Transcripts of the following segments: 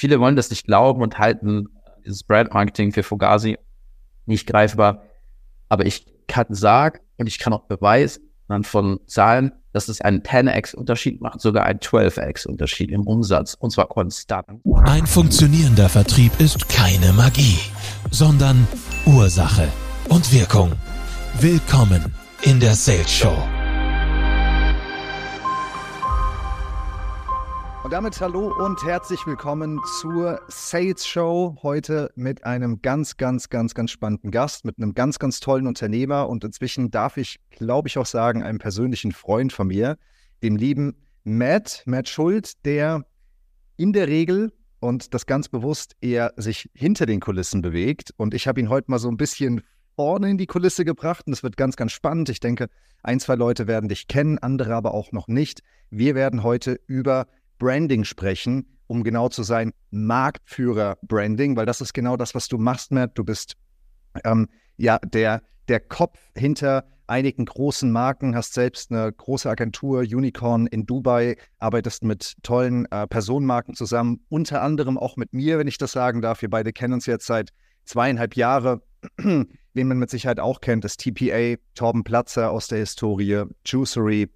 viele wollen das nicht glauben und halten dieses Brand-Marketing für Fugazi nicht greifbar. Aber ich kann sagen und ich kann auch beweisen anhand von Zahlen, dass es einen 10x-Unterschied macht, sogar einen 12x-Unterschied im Umsatz, und zwar konstant. Ein funktionierender Vertrieb ist keine Magie, sondern Ursache und Wirkung. Willkommen in der Sales Show. Und damit hallo und herzlich willkommen zur Sales Show. Heute mit einem ganz spannenden Gast, mit einem ganz tollen Unternehmer und inzwischen darf ich, glaube ich, auch sagen, einem persönlichen Freund von mir, dem lieben Matt Schuldt, der in der Regel und das ganz bewusst eher sich hinter den Kulissen bewegt. Und ich habe ihn heute mal so ein bisschen vorne in die Kulisse gebracht und es wird ganz spannend. Ich denke, ein, zwei Leute werden dich kennen, andere aber auch noch nicht. Wir werden heute über Branding sprechen, um genau zu sein, Marktführer-Branding, weil das ist genau das, was du machst, Matt. Du bist der Kopf hinter einigen großen Marken, hast selbst eine große Agentur, Unicorn in Dubai, arbeitest mit tollen Personenmarken zusammen, unter anderem auch mit mir, wenn ich das sagen darf. Wir beide kennen uns jetzt seit 2,5 Jahren. Wen man mit Sicherheit auch kennt, ist TPA, Torben Platzer aus der Historie, Juicery,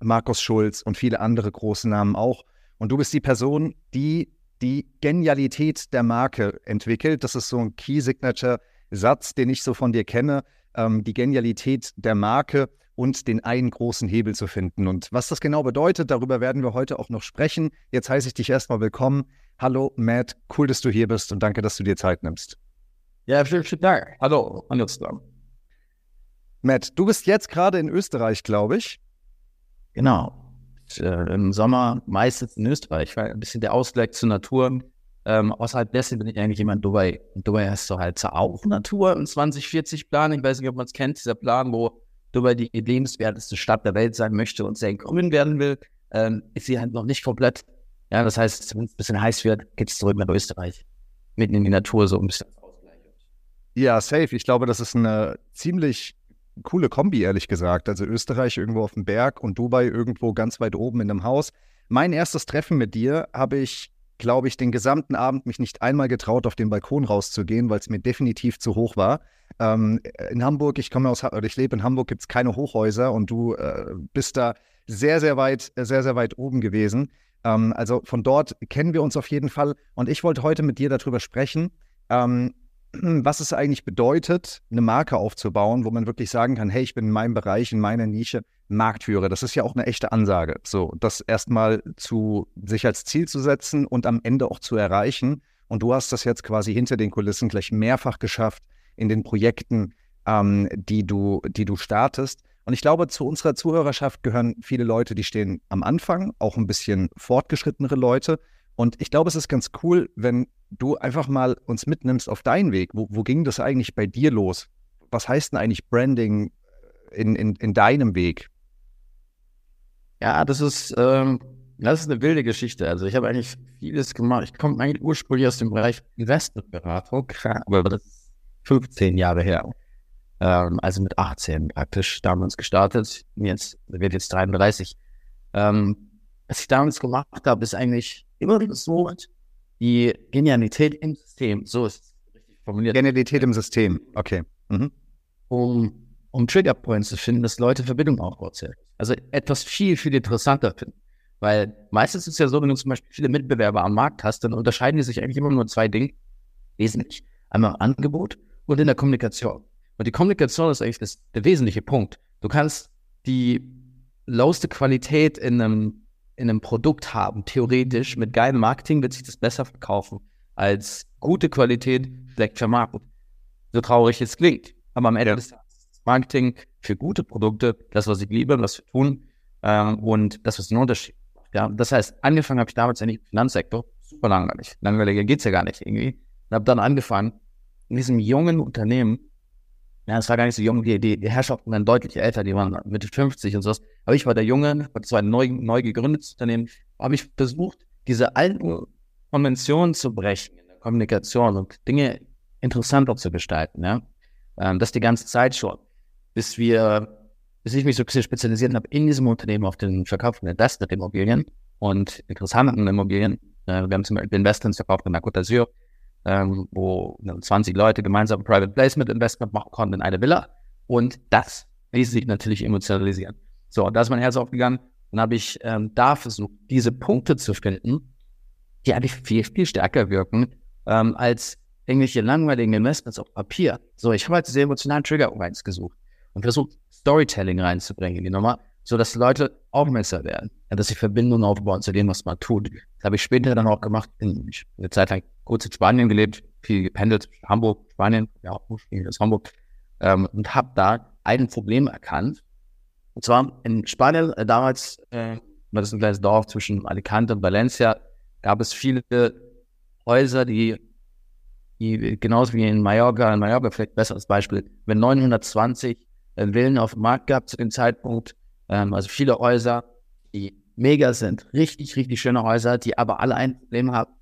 Markus Schulz und viele andere große Namen auch. Und du bist die Person, die die Genialität der Marke entwickelt. Das ist so ein Key-Signature-Satz, den ich so von dir kenne, die Genialität der Marke und den einen großen Hebel zu finden. Und was das genau bedeutet, darüber werden wir heute auch noch sprechen. Jetzt heiße ich dich erstmal willkommen. Hallo Matt, cool, dass du hier bist und danke, dass du dir Zeit nimmst. Ja, vielen Dank. Hallo, hallo zusammen. Matt, du bist jetzt gerade in Österreich, glaube ich. Genau. Im Sommer meistens in Österreich, weil ein bisschen der Ausgleich zur Natur. Außerhalb dessen bin ich eigentlich immer in Dubai. In Dubai hast du halt auch Natur im 2040-Plan. Ich weiß nicht, ob man es kennt, dieser Plan, wo Dubai die lebenswerteste Stadt der Welt sein möchte und sehr grün werden will, ist sie halt noch nicht komplett. Ja, das heißt, wenn es ein bisschen heiß wird, geht es zurück nach Österreich. Mitten in die Natur, so ein bisschen als Ausgleich. Ja, safe. Ich glaube, das ist eine ziemlich coole Kombi, ehrlich gesagt. Also Österreich irgendwo auf dem Berg und Dubai irgendwo ganz weit oben in einem Haus. Mein erstes Treffen mit dir habe ich, glaube ich, den gesamten Abend mich nicht einmal getraut, auf den Balkon rauszugehen, weil es mir definitiv zu hoch war. In Hamburg, ich lebe in Hamburg, gibt es keine Hochhäuser und du bist da sehr weit oben gewesen. Also von dort kennen wir uns auf jeden Fall und ich wollte heute mit dir darüber sprechen, was es eigentlich bedeutet, eine Marke aufzubauen, wo man wirklich sagen kann, hey, ich bin in meinem Bereich, in meiner Nische Marktführer. Das ist ja auch eine echte Ansage. So, das erstmal zu sich als Ziel zu setzen und am Ende auch zu erreichen. Und du hast das jetzt quasi hinter den Kulissen gleich mehrfach geschafft in den Projekten, die du startest. Und ich glaube, zu unserer Zuhörerschaft gehören viele Leute, die stehen am Anfang, auch ein bisschen fortgeschrittenere Leute. Und ich glaube, es ist ganz cool, wenn du einfach mal uns mitnimmst auf deinen Weg. Wo ging das eigentlich bei dir los? Was heißt denn eigentlich Branding in deinem Weg? Ja, das ist eine wilde Geschichte. Also ich habe eigentlich vieles gemacht. Ich komme eigentlich ursprünglich aus dem Bereich Investmentberatung, aber das ist 15 Jahre her. Also mit 18 praktisch. Da haben wir uns gestartet. Wird jetzt 33. Was ich damals gemacht habe, ist eigentlich immer so die Genialität im System, so ist es richtig formuliert. Genialität im System, okay. Mhm. Um Triggerpoints zu finden, dass Leute Verbindung aufbauen. Also etwas viel interessanter finden. Weil meistens ist es ja so, wenn du zum Beispiel viele Mitbewerber am Markt hast, dann unterscheiden die sich eigentlich immer nur zwei Dinge wesentlich. Einmal im Angebot und in der Kommunikation. Und die Kommunikation ist eigentlich der wesentliche Punkt. Du kannst die lauste Qualität in einem Produkt haben, theoretisch. Mit geilem Marketing wird sich das besser verkaufen als gute Qualität schlecht vermarktet. So traurig es klingt. Aber am Ende ist das Marketing für gute Produkte, das, was ich liebe, was wir tun und das, was den Unterschied macht. Ja? Das heißt, angefangen habe ich damals eigentlich im Finanzsektor. Super langweilig. Langweiliger geht es ja gar nicht irgendwie. Und habe dann angefangen, in diesem jungen Unternehmen, ja, es war gar nicht so jung, die Herrschaften waren deutlich älter, die waren Mitte 50 und sowas. Aber ich war der Junge, das war ein neu gegründetes Unternehmen, habe ich versucht, diese alten Konventionen zu brechen in der Kommunikation und Dinge interessanter zu gestalten. Ja? Das die ganze Zeit schon, bis ich mich so ein bisschen spezialisiert habe in diesem Unternehmen auf den Verkauf von Investmentimmobilien und interessanten Immobilien, Wir haben zum Beispiel Investments verkauft in der Côte d'Azur, wo 20 Leute gemeinsam Private Placement Investment machen konnten in eine Villa. Und das ließ sich natürlich emotionalisieren. So, da ist mein Herz aufgegangen. Dann habe ich da versucht, diese Punkte zu finden, die eigentlich viel, viel stärker wirken als irgendwelche langweiligen Investments auf Papier. So, ich habe halt diese emotionalen Trigger reingesucht und versucht, Storytelling reinzubringen in die Nummer, sodass Leute aufmerksam werden, dass sie Verbindungen aufbauen zu dem, was man tut. Das habe ich später dann auch gemacht. Ich habe eine Zeit lang kurz in Spanien gelebt, viel gependelt, Hamburg, Spanien, ja, das Hamburg, und habe da ein Problem erkannt. Und zwar in Spanien, damals war das ein kleines Dorf zwischen Alicante und Valencia, gab es viele Häuser, die genauso wie in Mallorca vielleicht besser als Beispiel, wenn 920 Villen auf dem Markt gab zu dem Zeitpunkt, also viele Häuser, die mega sind, richtig, richtig schöne Häuser, die aber alle ein Problem haben.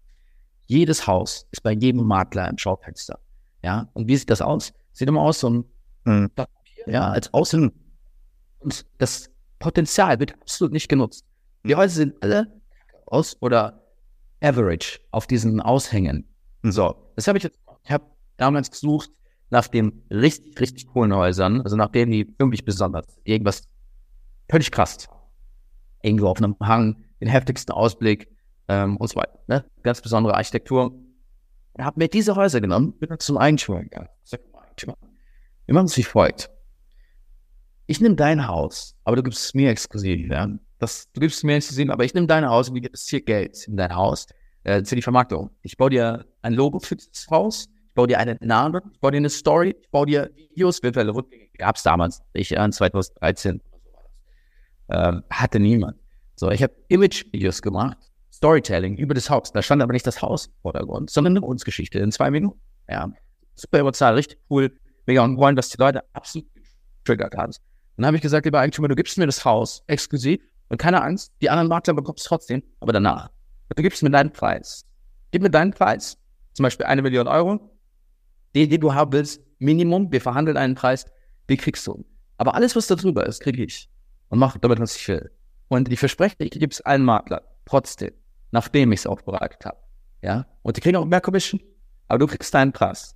Jedes Haus ist bei jedem Makler im Schaufenster. Ja? Und wie sieht das aus? Sieht immer aus, so ein Papier, ja, als Außen. Und das Potenzial wird absolut nicht genutzt. Die Häuser sind alle aus oder average auf diesen Aushängen. So, das habe ich jetzt gemacht. Ich habe damals gesucht nach den richtig, richtig coolen Häusern, also nach denen, die irgendwie besonders sind. Irgendwas völlig krass. Irgendwo auf einem Hang, den heftigsten Ausblick und so weiter. Ne? Ganz besondere Architektur. Ich habe mir diese Häuser genommen, bin zum Eigentümer gegangen. Wir machen es wie folgt. Ich nehme dein Haus, aber du gibst es mir exklusiv. Ja? Du gibst es mir exklusiv, aber ich nehme dein Haus und du gibst hier Geld in dein Haus für die Vermarktung. Ich baue dir ein Logo für dieses Haus, ich baue dir einen Namen, ich baue dir eine Story, ich baue dir Videos, virtuelle Rückgänge. Gab es damals, ich 2013 oder so war das. Hatte niemand. So, ich habe Image-Videos gemacht, Storytelling über das Haus. Da stand aber nicht das Haus im Vordergrund, sondern eine Kunstgeschichte in 2 Minuten. Ja, super emotional, richtig cool. Mega und wollen, dass die Leute absolut getriggert haben. Dann habe ich gesagt, lieber Eigentümer, du gibst mir das Haus exklusiv und keine Angst, die anderen Makler bekommst es trotzdem, aber danach. Du gibst mir deinen Preis. Gib mir deinen Preis, zum Beispiel 1 Million Euro, den du haben willst, Minimum, wir verhandeln einen Preis, den kriegst du. Aber alles, was da drüber ist, kriege ich und mache damit, was ich will. Und ich verspreche, ich gebe es allen Maklern, trotzdem, nachdem ich es aufbereitet habe. Ja? Und die kriegen auch mehr Commission, aber du kriegst deinen Preis.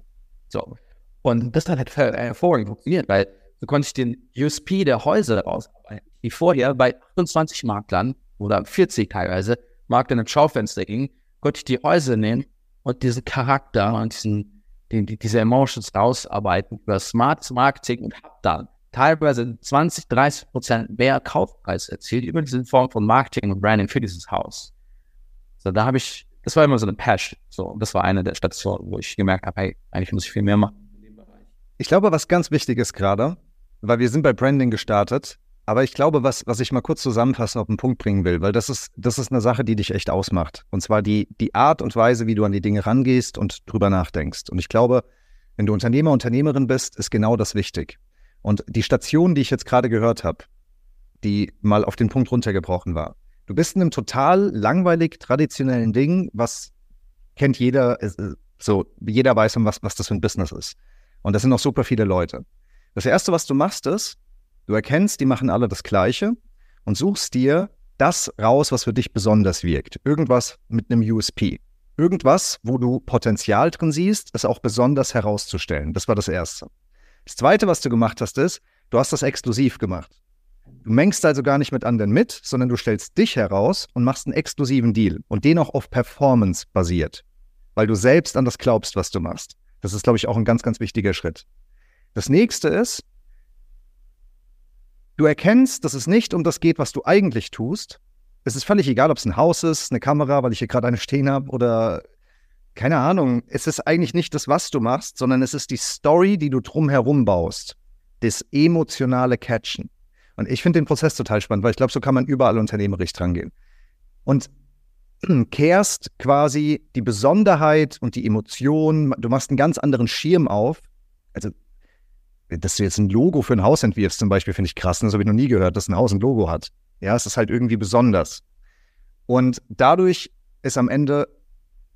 So. Und das hat halt hervorragend funktioniert, weil so konnte ich den USP der Häuser rausarbeiten, die vorher bei 28 Maklern oder 40 teilweise Maklern im Schaufenster gingen, konnte ich die Häuser nehmen und diesen Charakter und diese Emotions rausarbeiten über smartes Marketing und habe dann teilweise 20-30% mehr Kaufpreis erzielt über diese Form von Marketing und Branding für dieses Haus. So, da habe ich, das war immer so eine Passion. So, das war eine der Stationen, wo ich gemerkt habe, hey, eigentlich muss ich viel mehr machen. Ich glaube, was ganz wichtig ist gerade, weil wir sind bei Branding gestartet, aber ich glaube, was ich mal kurz zusammenfassen auf den Punkt bringen will, weil das ist eine Sache, die dich echt ausmacht. Und zwar die Art und Weise, wie du an die Dinge rangehst und drüber nachdenkst. Und ich glaube, wenn du Unternehmer, Unternehmerin bist, ist genau das wichtig. Und die Station, die ich jetzt gerade gehört habe, die mal auf den Punkt runtergebrochen war. Du bist in einem total langweilig traditionellen Ding, was kennt jeder, so jeder weiß, was das für ein Business ist. Und das sind auch super viele Leute. Das Erste, was du machst, ist, du erkennst, die machen alle das Gleiche und suchst dir das raus, was für dich besonders wirkt. Irgendwas mit einem USP. Irgendwas, wo du Potenzial drin siehst, es auch besonders herauszustellen. Das war das Erste. Das Zweite, was du gemacht hast, ist, du hast das exklusiv gemacht. Du mengst also gar nicht mit anderen mit, sondern du stellst dich heraus und machst einen exklusiven Deal. Und den auch auf Performance basiert. Weil du selbst an das glaubst, was du machst. Das ist, glaube ich, auch ein ganz, ganz wichtiger Schritt. Das Nächste ist, du erkennst, dass es nicht um das geht, was du eigentlich tust. Es ist völlig egal, ob es ein Haus ist, eine Kamera, weil ich hier gerade eine stehen habe oder keine Ahnung. Es ist eigentlich nicht das, was du machst, sondern es ist die Story, die du drumherum baust. Das emotionale Catchen. Und ich finde den Prozess total spannend, weil ich glaube, so kann man überall unternehmerisch dran gehen. Und kehrst quasi die Besonderheit und die Emotion, du machst einen ganz anderen Schirm auf. Also, dass du jetzt ein Logo für ein Haus entwirfst zum Beispiel, finde ich krass. Das habe ich noch nie gehört, dass ein Haus ein Logo hat. Ja, es ist halt irgendwie besonders. Und dadurch ist am Ende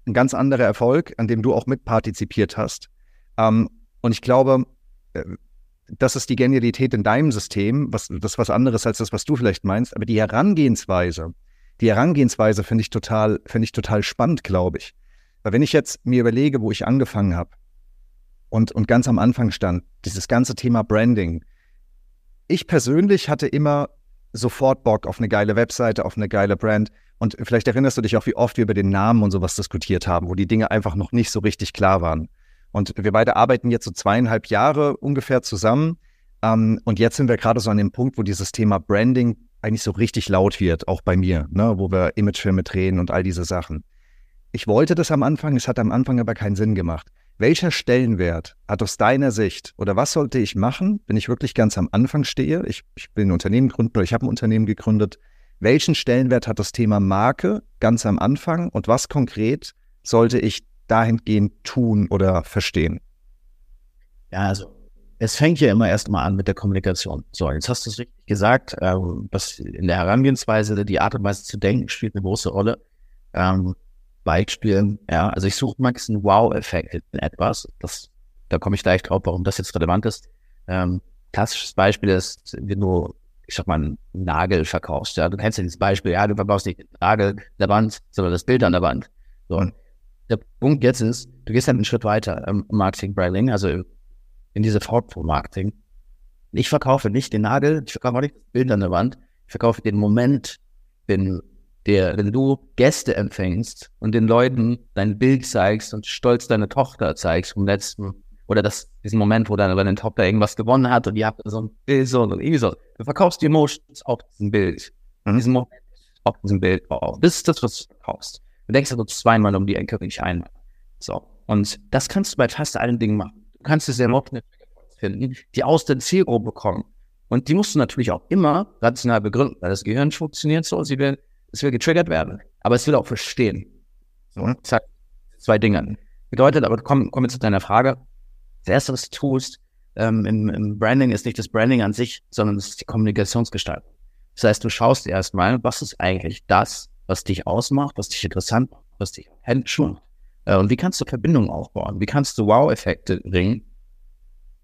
ein ganz anderer Erfolg, an dem du auch mitpartizipiert hast. Und ich glaube, das ist die Genialität in deinem System, das ist was anderes als das, was du vielleicht meinst. Aber die Herangehensweise, die Herangehensweise finde ich total spannend, glaube ich. Weil wenn ich jetzt mir überlege, wo ich angefangen habe und ganz am Anfang stand, dieses ganze Thema Branding. Ich persönlich hatte immer sofort Bock auf eine geile Webseite, auf eine geile Brand. Und vielleicht erinnerst du dich auch, wie oft wir über den Namen und sowas diskutiert haben, wo die Dinge einfach noch nicht so richtig klar waren. Und wir beide arbeiten jetzt so 2,5 Jahre ungefähr zusammen. Und jetzt sind wir gerade so an dem Punkt, wo dieses Thema Branding eigentlich so richtig laut wird, auch bei mir, ne? Wo wir Imagefilme drehen und all diese Sachen. Ich wollte das am Anfang, es hat am Anfang aber keinen Sinn gemacht. Welcher Stellenwert hat aus deiner Sicht oder was sollte ich machen, wenn ich wirklich ganz am Anfang stehe? Ich bin ein Unternehmen gründen oder ich habe ein Unternehmen gegründet. Welchen Stellenwert hat das Thema Marke ganz am Anfang und was konkret sollte ich dahingehend tun oder verstehen? Ja, also es fängt ja immer erstmal an mit der Kommunikation. So, jetzt hast du es richtig gesagt, dass in der Herangehensweise, die Art und Weise zu denken, spielt eine große Rolle. Beispiel, ja, also ich suche Max einen Wow-Effekt in etwas. Da komme ich gleich drauf, warum das jetzt relevant ist. Klassisches Beispiel ist, wenn du, ich sag mal, einen Nagel verkaufst. Ja, du kennst ja dieses Beispiel, ja, du verkaufst nicht den Nagel an der Wand, sondern das Bild an der Wand. So, und der Punkt jetzt ist, du gehst dann einen Schritt weiter im Marketing-Branding, also in diese Form-Marketing. Ich verkaufe nicht den Nagel, ich verkaufe auch nicht das Bild an der Wand, ich verkaufe den Moment, wenn du Gäste empfängst und den Leuten dein Bild zeigst und stolz deine Tochter zeigst vom letzten, oder diesen Moment, wo deine Tochter irgendwas gewonnen hat und die habt so ein Bild so und irgendwie so. Du verkaufst die Emotions auf diesem Bild, diesen Moment auf diesem Bild drauf. Das ist das, was du verkaufst. Du denkst also zweimal um die Ecke, nicht einmal. So. Und das kannst du bei fast allen Dingen machen. Du kannst es sehr offen finden, die aus der Zielgruppe kommen. Und die musst du natürlich auch immer rational begründen, weil das Gehirn funktioniert so, es will getriggert werden, aber es will auch verstehen. So, zack, zwei Dinge. Bedeutet, aber kommen wir zu deiner Frage. Das Erste, was du tust im Branding, ist nicht das Branding an sich, sondern es ist die Kommunikationsgestaltung. Das heißt, du schaust erstmal, was ist eigentlich das, was dich ausmacht, was dich interessant macht, was dich händisch macht. Und wie kannst du Verbindungen aufbauen? Wie kannst du Wow-Effekte bringen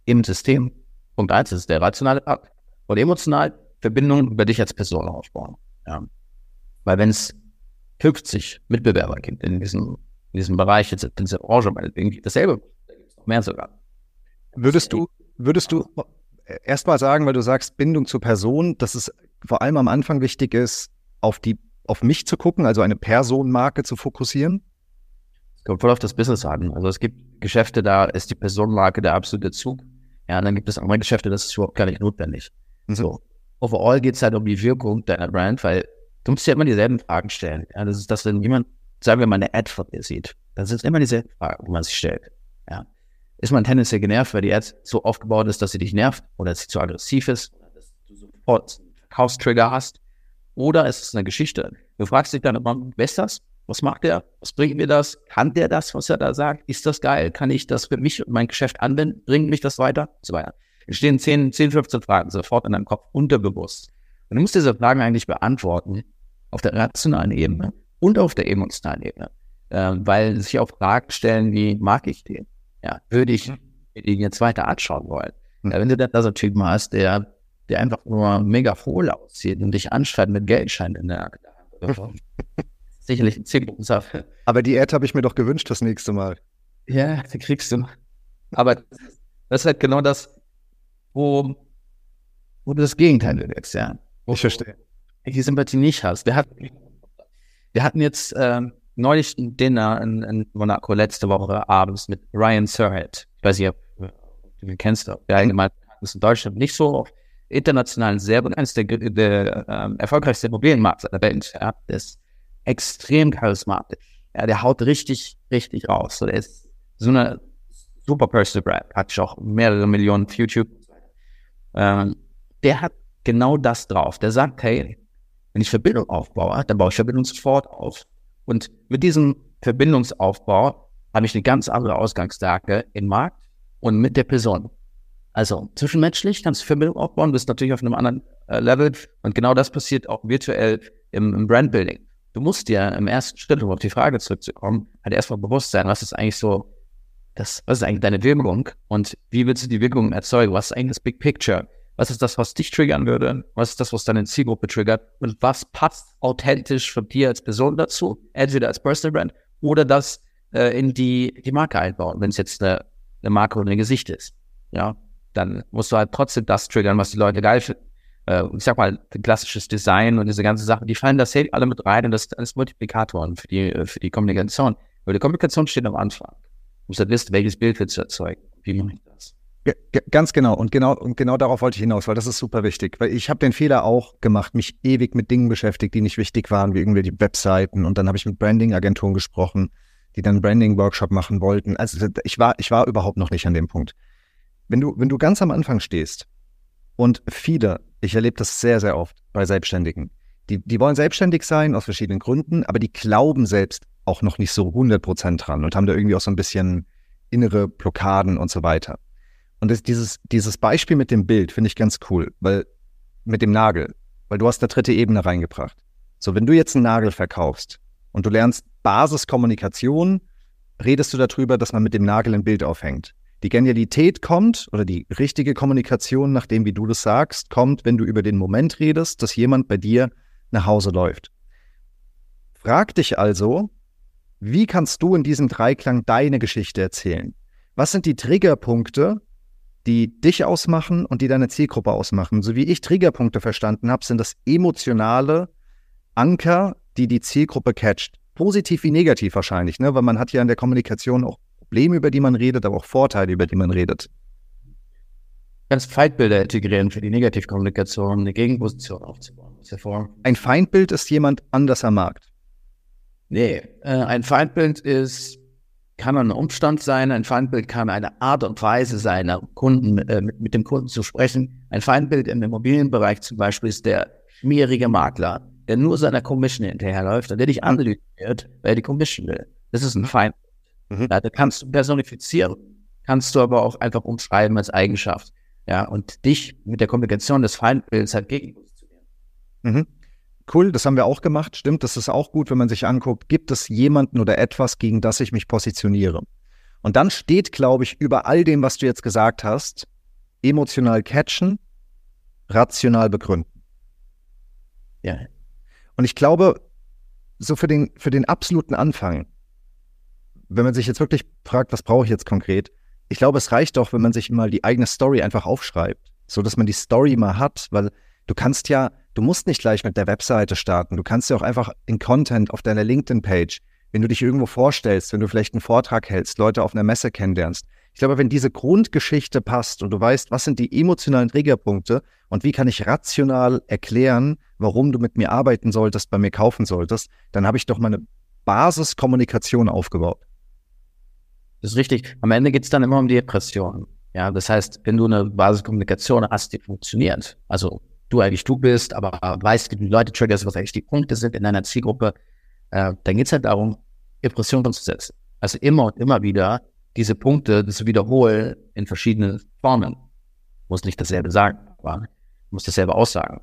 im System? Punkt 1 ist der rationale Part. Und emotional Verbindungen über dich als Person aufbauen. Ja. Weil wenn es 50 Mitbewerber gibt in diesem Bereich, jetzt in dieser Branche, meinetwegen dasselbe, da gibt es noch mehr sogar. Würdest du erstmal sagen, weil du sagst, Bindung zur Person, dass es vor allem am Anfang wichtig ist, auf mich zu gucken, also eine Personenmarke zu fokussieren? Es kommt voll auf das Business an. Also es gibt Geschäfte, da ist die Personenmarke der absolute Zug. Ja, und dann gibt es andere Geschäfte, das ist überhaupt gar nicht notwendig. Mhm. So, overall geht es halt um die Wirkung deiner Brand, weil du musst ja immer dieselben Fragen stellen. Ja, das ist das, wenn jemand, sagen wir mal, eine Ad von dir sieht. Das sind immer dieselben Fragen, die man sich stellt. Ja. Ist man tendenziell genervt, weil die Ad so aufgebaut ist, dass sie dich nervt oder dass sie zu aggressiv ist, oder dass du sofort einen Verkaufstrigger hast? Oder ist es eine Geschichte? Du fragst dich dann immer, wer ist das? Was macht der? Was bringt mir das? Kann der das, was er da sagt? Ist das geil? Kann ich das für mich und mein Geschäft anwenden? Bringt mich das weiter? Und so weiter. Entstehen 10, 15 Fragen sofort in deinem Kopf, unterbewusst. Und du musst diese Fragen eigentlich beantworten, auf der rationalen Ebene und auf der emotionalen Ebene, weil sich auch Fragen stellen wie, mag ich den? Ja, würde ich ihn jetzt weiter anschauen wollen? Ja, wenn du dann so einen Typen hast, der einfach nur mega voll aussieht und dich anschreit mit Geldschein in der Hand. Sicherlich ein Zielgruppensache. Aber die Ad habe ich mir doch gewünscht das nächste Mal. Ja, die kriegst du. Aber das ist halt genau das, wo du das Gegenteil willst, ja. Ich verstehe. Die Sympathie nicht hast. Wir hatten jetzt neulich ein Dinner in Monaco letzte Woche abends mit Ryan Surhead. Ich weiß nicht, ob du ihn kennst. Der allgemein ist in Deutschland nicht so international sehr bekannt. Der erfolgreichste Immobilienmarkt der Welt. Ja. Der ist extrem charismatisch. Ja, der haut richtig, richtig raus. So, der ist so eine super Personal Brand. Hat auch mehrere Millionen auf YouTube. Der hat genau das drauf. Der sagt, hey, wenn ich Verbindung aufbaue, dann baue ich Verbindung sofort auf. Und mit diesem Verbindungsaufbau habe ich eine ganz andere Ausgangslage im Markt und mit der Person. Also zwischenmenschlich kannst du Verbindung aufbauen, bist natürlich auf einem anderen Level. Und genau das passiert auch virtuell im Brandbuilding. Du musst dir im ersten Schritt, um auf die Frage zurückzukommen, halt erstmal bewusst sein, was ist eigentlich deine Wirkung und wie willst du die Wirkung erzeugen? Was ist eigentlich das Big Picture? Was ist das, was dich triggern würde? Was ist das, was deine Zielgruppe triggert? Und was passt authentisch von dir als Person dazu? Entweder als Personal Brand oder das in die Marke einbauen, wenn es jetzt eine Marke oder ein Gesicht ist. Ja, dann musst du halt trotzdem das triggern, was die Leute geil finden. Ich sag mal, klassisches Design und diese ganzen Sachen, die fallen da safe alle mit rein und das sind alles Multiplikatoren für die Kommunikation. Weil die Kommunikation steht am Anfang. Du musst halt wissen, welches Bild willst du erzeugen. Wie mache ich das? Ganz genau. Und genau darauf wollte ich hinaus, weil das ist super wichtig. Weil ich habe den Fehler auch gemacht, mich ewig mit Dingen beschäftigt, die nicht wichtig waren, wie irgendwelche Webseiten. Und dann habe ich mit Branding-Agenturen gesprochen, die dann einen Branding-Workshop machen wollten. Also ich war überhaupt noch nicht an dem Punkt. Wenn du ganz am Anfang stehst und viele, ich erlebe das sehr, sehr oft bei Selbstständigen, die wollen selbstständig sein aus verschiedenen Gründen, aber die glauben selbst auch noch nicht so 100% dran und haben da irgendwie auch so ein bisschen innere Blockaden und so weiter. Und das, dieses Beispiel mit dem Bild finde ich ganz cool, weil mit dem Nagel, weil du hast eine dritte Ebene reingebracht. So, wenn du jetzt einen Nagel verkaufst und du lernst Basiskommunikation, redest du darüber, dass man mit dem Nagel ein Bild aufhängt. Die Genialität kommt, oder die richtige Kommunikation, nachdem wie du das sagst, kommt, wenn du über den Moment redest, dass jemand bei dir nach Hause läuft. Frag dich also, wie kannst du in diesem Dreiklang deine Geschichte erzählen? Was sind die Triggerpunkte, die dich ausmachen und die deine Zielgruppe ausmachen? So wie ich Triggerpunkte verstanden habe, sind das emotionale Anker, die die Zielgruppe catcht. Positiv wie negativ wahrscheinlich, ne? Weil man hat ja in der Kommunikation auch Probleme, über die man redet, aber auch Vorteile, über die man redet. Ganz Feindbilder integrieren für die Negativkommunikation, eine Gegenposition aufzubauen. Ein Feindbild ist jemand anders am Markt? Nee, ein Feindbild kann ein Umstand sein, ein Feindbild kann eine Art und Weise sein, mit dem Kunden zu sprechen. Ein Feindbild im Immobilienbereich zum Beispiel ist der schmierige Makler, der nur seiner Commission hinterherläuft und der dich anlügen wird, weil er die Commission will. Das ist ein Feindbild. Ja, da kannst du personifizieren, kannst du aber auch einfach umschreiben als Eigenschaft. Ja, und dich mit der Kommunikation des Feindbilds halt gegenpositionieren. Mhm. Cool, das haben wir auch gemacht. Stimmt, das ist auch gut, wenn man sich anguckt, gibt es jemanden oder etwas, gegen das ich mich positioniere? Und dann steht, glaube ich, über all dem, was du jetzt gesagt hast, emotional catchen, rational begründen. Ja. Und ich glaube, so für den absoluten Anfang, wenn man sich jetzt wirklich fragt, was brauche ich jetzt konkret? Ich glaube, es reicht doch, wenn man sich mal die eigene Story einfach aufschreibt, so dass man die Story mal hat, weil du musst nicht gleich mit der Webseite starten. Du kannst ja auch einfach in Content auf deiner LinkedIn-Page, wenn du dich irgendwo vorstellst, wenn du vielleicht einen Vortrag hältst, Leute auf einer Messe kennenlernst. Ich glaube, wenn diese Grundgeschichte passt und du weißt, was sind die emotionalen Triggerpunkte und wie kann ich rational erklären, warum du mit mir arbeiten solltest, bei mir kaufen solltest, dann habe ich doch mal eine Basiskommunikation aufgebaut. Das ist richtig. Am Ende geht es dann immer um die Impression. Ja, das heißt, wenn du eine Basiskommunikation hast, die funktioniert, also du bist, aber weißt, wie die Leute triggerst, was eigentlich die Punkte sind in deiner Zielgruppe, dann geht es halt darum, Impressionen zu setzen. Also immer und immer wieder diese Punkte zu wiederholen in verschiedenen Formen. Muss nicht dasselbe sagen, aber muss dasselbe aussagen.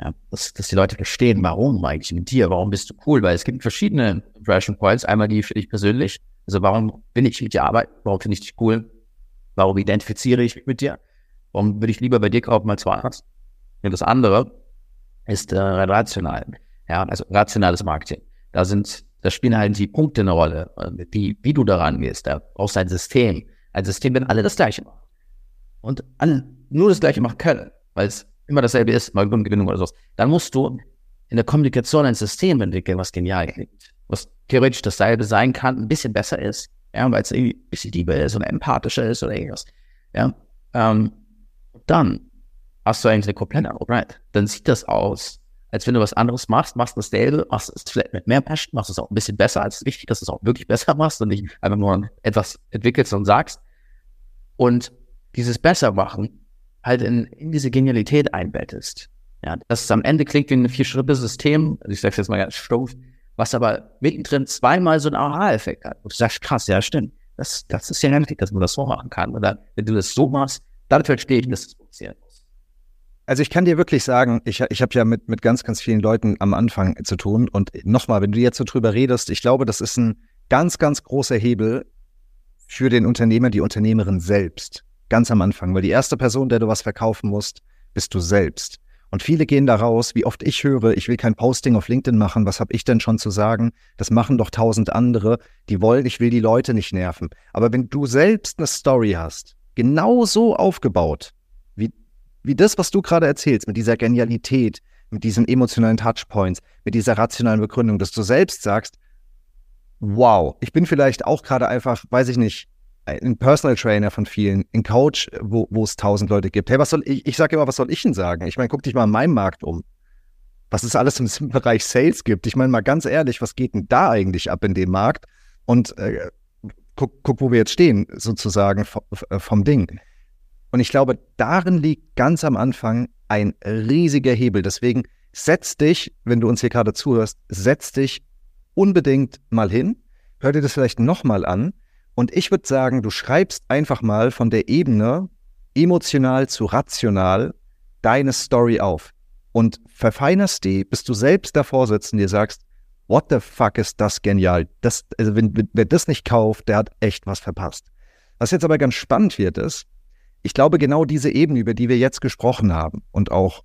Ja, dass die Leute verstehen, warum eigentlich mit dir, warum bist du cool, weil es gibt verschiedene Impression Points, einmal die für dich persönlich. Also warum will ich mit dir arbeiten? Warum finde ich dich cool? Warum identifiziere ich mich mit dir? Warum würde ich lieber bei dir kaufen als woanders? Und das andere ist rational. Ja, also rationales Marketing. Da spielen halt die Punkte eine Rolle, wie du daran gehst. Da brauchst du ein System. Ein System, wenn alle das Gleiche machen. Und alle nur das Gleiche machen können, weil es immer dasselbe ist, mal Grundgewinnung oder sowas. Dann musst du in der Kommunikation ein System entwickeln, was genial klingt. Was theoretisch dasselbe sein kann, ein bisschen besser ist, ja, weil es irgendwie ein bisschen lieber ist oder empathischer ist oder irgendwas. Ja, dann hast du eigentlich eine komplette Alright. Dann sieht das aus, als wenn du was anderes machst, machst dasselbe, machst es vielleicht mit mehr Passion, machst es auch ein bisschen besser, als es wichtig, dass du es auch wirklich besser machst und nicht einfach nur etwas entwickelst und sagst. Und dieses Bessermachen halt in diese Genialität einbettest. Ja, dass es am Ende klingt wie ein 4-Schritte-System, ich sag's jetzt mal ganz stumpf, was aber mittendrin zweimal so einen Aha-Effekt hat. Und du sagst, krass, ja, stimmt. Das ist ja richtig, dass man das so machen kann. Oder wenn du das so machst, dann verstehe ich, dass das funktioniert. Also ich kann dir wirklich sagen, ich habe ja mit ganz, ganz vielen Leuten am Anfang zu tun. Und nochmal, wenn du jetzt so drüber redest, ich glaube, das ist ein ganz, ganz großer Hebel für den Unternehmer, die Unternehmerin selbst. Ganz am Anfang. Weil die erste Person, der du was verkaufen musst, bist du selbst. Und viele gehen da raus, wie oft ich höre, ich will kein Posting auf LinkedIn machen, was habe ich denn schon zu sagen? Das machen doch 1000 andere, die wollen, ich will die Leute nicht nerven. Aber wenn du selbst eine Story hast, genauso aufgebaut, wie das, was du gerade erzählst, mit dieser Genialität, mit diesen emotionalen Touchpoints, mit dieser rationalen Begründung, dass du selbst sagst, wow, ich bin vielleicht auch gerade einfach, weiß ich nicht, ein Personal Trainer von vielen, ein Coach, wo es 1000 Leute gibt. Hey, was soll ich? Ich sage immer, was soll ich denn sagen? Ich meine, guck dich mal in meinem Markt um. Was es alles im Bereich Sales gibt. Ich meine mal ganz ehrlich, was geht denn da eigentlich ab in dem Markt? Und guck, wo wir jetzt stehen, sozusagen vom Ding. Und ich glaube, darin liegt ganz am Anfang ein riesiger Hebel. Deswegen setz dich, wenn du uns hier gerade zuhörst, setz dich unbedingt mal hin. Hör dir das vielleicht nochmal an. Und ich würde sagen, du schreibst einfach mal von der Ebene emotional zu rational deine Story auf und verfeinerst die, bis du selbst davor sitzt und dir sagst, what the fuck, ist das genial. Das, also wer das nicht kauft, der hat echt was verpasst. Was jetzt aber ganz spannend wird, ist, ich glaube, genau diese Ebene, über die wir jetzt gesprochen haben und auch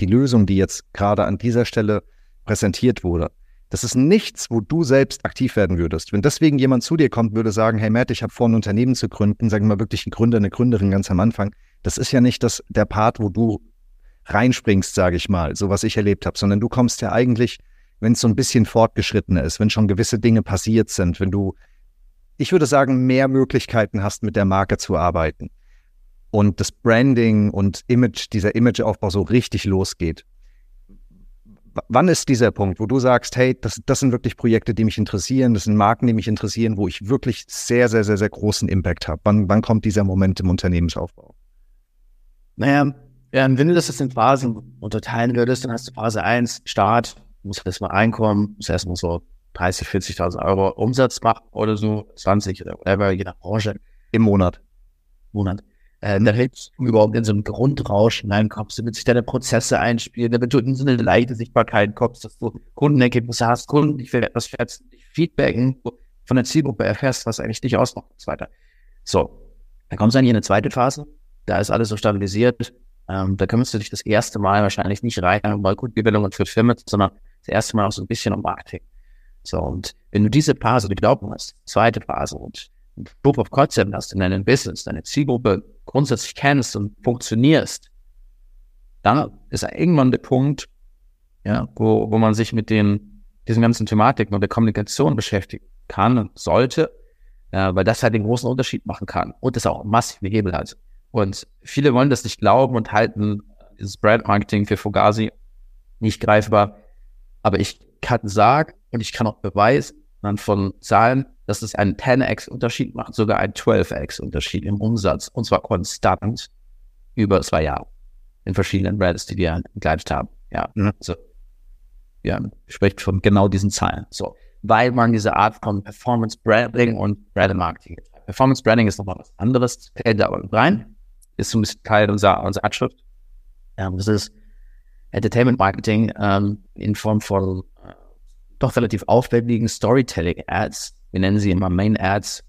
die Lösung, die jetzt gerade an dieser Stelle präsentiert wurde, das ist nichts, wo du selbst aktiv werden würdest. Wenn deswegen jemand zu dir kommt, würde sagen, hey Matt, ich habe vor, ein Unternehmen zu gründen, sagen wir mal wirklich ein Gründer, eine Gründerin ganz am Anfang. Das ist ja nicht der Part, wo du reinspringst, sage ich mal, so was ich erlebt habe, sondern du kommst ja eigentlich, wenn es so ein bisschen fortgeschrittener ist, wenn schon gewisse Dinge passiert sind, wenn du, ich würde sagen, mehr Möglichkeiten hast, mit der Marke zu arbeiten und das Branding und Image, dieser Imageaufbau so richtig losgeht. Wann ist dieser Punkt, wo du sagst, hey, das sind wirklich Projekte, die mich interessieren, das sind Marken, die mich interessieren, wo ich wirklich sehr, sehr, sehr, sehr großen Impact habe? Wann kommt dieser Moment im Unternehmensaufbau? Naja, wenn du das in Phasen unterteilen würdest, dann hast du Phase 1, Start, musst erstmal reinkommen, musst erstmal so 30.000, 40.000 Euro Umsatz machen oder so, 20 oder whatever, je nach Branche. Im Monat. Da hilfst du überhaupt in so einen Grundrausch hineinkommst, damit sich deine Prozesse einspielen, damit du in so eine leichte Sichtbarkeit kommst, dass du Kundenergebnisse hast, Kunden, die etwas feedbacken, von der Zielgruppe erfährst, was eigentlich dich ausmacht und so weiter. So, dann kommst du eigentlich in eine zweite Phase, da ist alles so stabilisiert, da kümmerst du dich das erste Mal wahrscheinlich nicht rein um Neukundengewinnung und für Firmen, sondern das erste Mal auch so ein bisschen um Marketing. So, und wenn du diese Phase durchlaufen hast, zweite Phase und Proof of Concept hast in deinem Business, deine Zielgruppe grundsätzlich kennst und funktionierst, dann ist irgendwann der Punkt, ja, wo man sich mit diesen ganzen Thematiken und der Kommunikation beschäftigen kann und sollte, weil das halt den großen Unterschied machen kann und das auch massive Hebel hat. Und viele wollen das nicht glauben und halten dieses Brand-Marketing für Fugazi nicht greifbar, aber ich kann sagen und ich kann auch beweisen anhand von Zahlen, dass es einen 10x-Unterschied macht, sogar einen 12x-Unterschied im Umsatz. Und zwar konstant über 2 Jahre in verschiedenen Brands, die wir begleitet haben. Ja, also, ja, spricht von genau diesen Zahlen. So, weil man diese Art von Performance-Branding und Brand-Marketing hat. Performance-Branding ist nochmal was anderes, fällt da aber rein, ist so ein bisschen Teil unserer Handschrift. Das ist Entertainment-Marketing in Form von doch relativ aufwendigen Storytelling-Ads. Wir nennen sie immer Main-Ads,